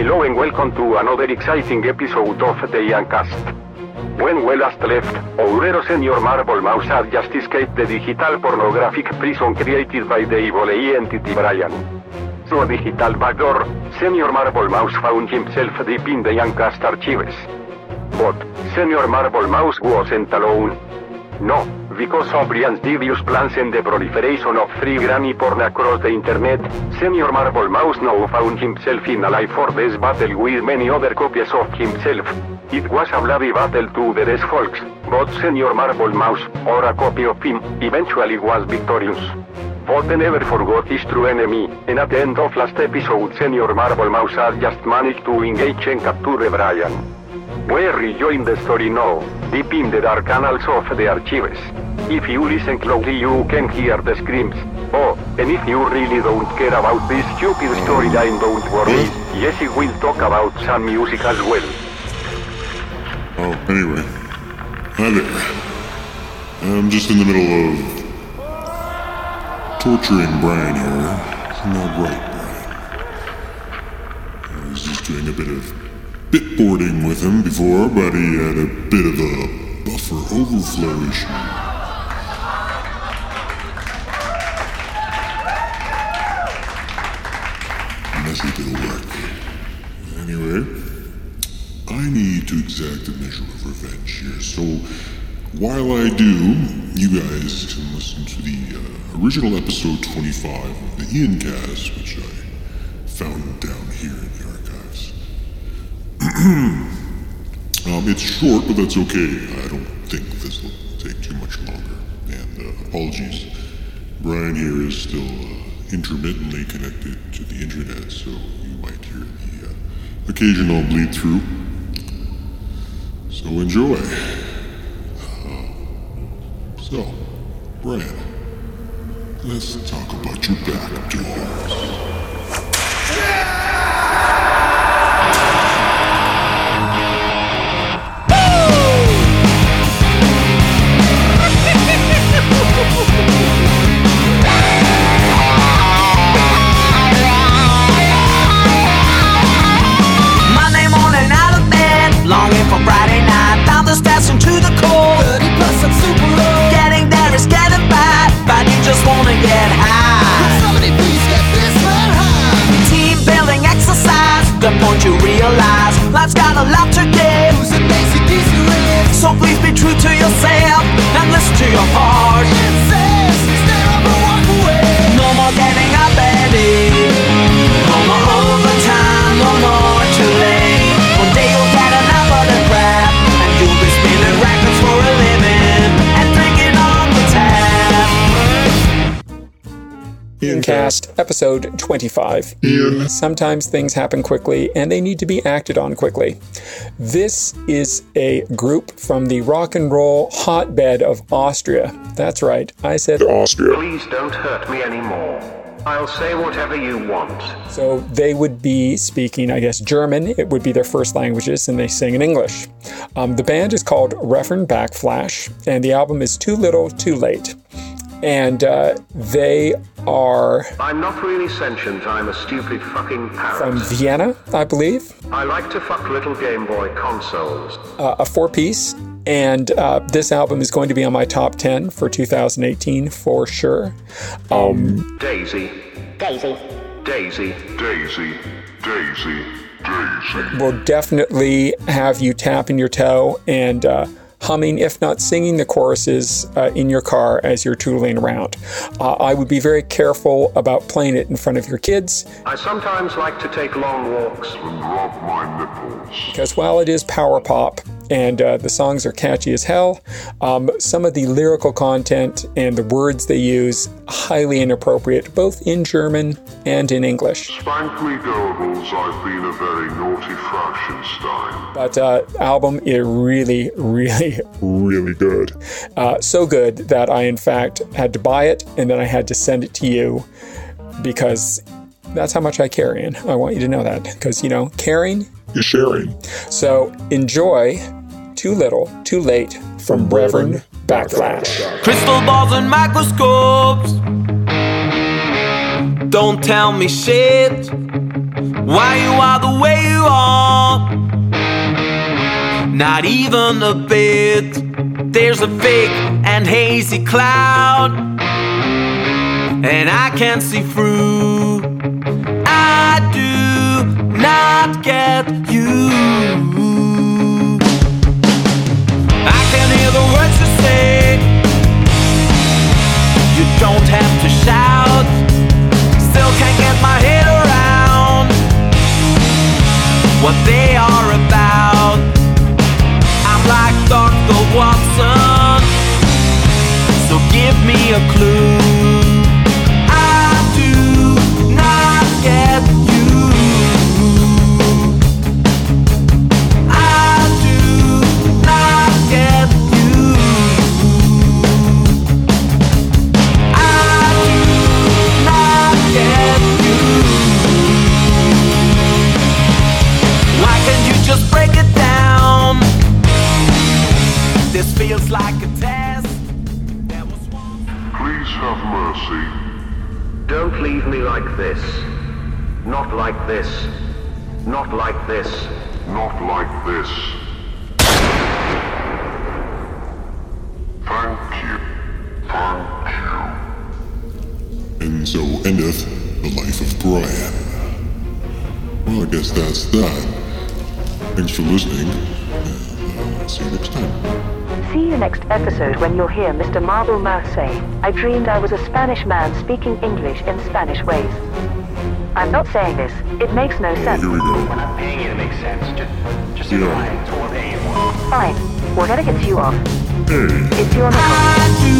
Hello and welcome to another exciting episode of the Iancast. When we last left, our Señor Marble Mouth had just escaped the digital pornographic prison created by the evil entity Brian. Through a digital backdoor, Señor Marble Mouth found himself deep in the Youngcast archives. But Señor Marble Mouth wasn't alone. No, because of Brian's devious plans and the proliferation of free granny porn across the internet, Señor Marble Mouth now found himself in a life or death battle with many other copies of himself. It was a bloody battle to the death, folks, but Señor Marble Mouth, or a copy of him, eventually was victorious. But they never forgot his true enemy, and at the end of last episode Señor Marble Mouth had just managed to engage and capture Brian. We rejoin the story now, deep in the dark annals of the archives. If you listen closely you can hear the screams. Oh, and if you really don't care about this stupid storyline, don't worry. Jesse will talk about some music as well. Oh, anyway. Hi there. I'm just in the middle of torturing Brian here. It's not right, Brian. I was just doing a bit of bitboarding with him before, but he had a bit of a buffer overflow issue. Messy to the work. Anyway, I need to exact a measure of revenge here, so while I do, you guys can listen to the original episode 25 of the Iancast, which I found down here in the archives. It's short, but that's okay. I don't think this will take too much longer. And apologies. Brian here is still intermittently connected to the internet, so you might hear the occasional bleed through. So enjoy. Brian, let's talk about your back doors. Iancast, episode 25. Iancast. Sometimes things happen quickly and they need to be acted on quickly. This is a group from the rock and roll hotbed of Austria. That's right, I said Austria. Please don't hurt me anymore. I'll say whatever you want. So they would be speaking, I guess, German. It would be their first languages, and they sing in English. The band is called Reverend Backflash, and the album is Too Little, Too Late. And they are... I'm not really sentient, I'm a stupid fucking parrot. From Vienna, I believe. I like to fuck little Game Boy consoles. A four-piece, and this album is going to be on my top 10 for 2018 for sure. Daisy. Daisy. Daisy. Daisy. Daisy. Daisy. We'll definitely have you tapping your toe and... humming, if not singing the choruses in your car as you're tooling around. I would be very careful about playing it in front of your kids. I sometimes like to take long walks and rub my nipples. Because while it is power pop and the songs are catchy as hell, some of the lyrical content and the words they use highly inappropriate, both in German and in English. Spank me gobles, I've been a very naughty Frankenstein. But album is really, really really good. So good that I, in fact, had to buy it and then I had to send it to you because that's how much I care, Ian. I want you to know that because, you know, caring is sharing. So enjoy Too Little, Too Late from Reverend Backflash. Crystal balls and microscopes. Don't tell me shit. Why you are the way you are, not even a bit. There's a fake and hazy cloud, and I can't see through. I do not get you. I can hear the words you say. You don't have to shout. Still can't get my head around what they are about. I'm like Dr. Watson, so give me a clue. I do not get you. I do not get you. I do not get you. Why can't you just break it down? This feels like a test. Please have mercy. Don't leave me like this. Not like this. Not like this. Not like this. Thank you. Thank you. And so endeth the life of Brian. Well, I guess that's that. Thanks for listening, and I'll see you next time. See you next episode when you'll hear Mr. Marble Mouth say, I dreamed I was a Spanish man speaking English in Spanish ways. I'm not saying this, it makes no sense. Here we go. When I'm paying you, it makes sense. Just say, yeah. Fine, whatever gets you off. Hey. It's your mouth.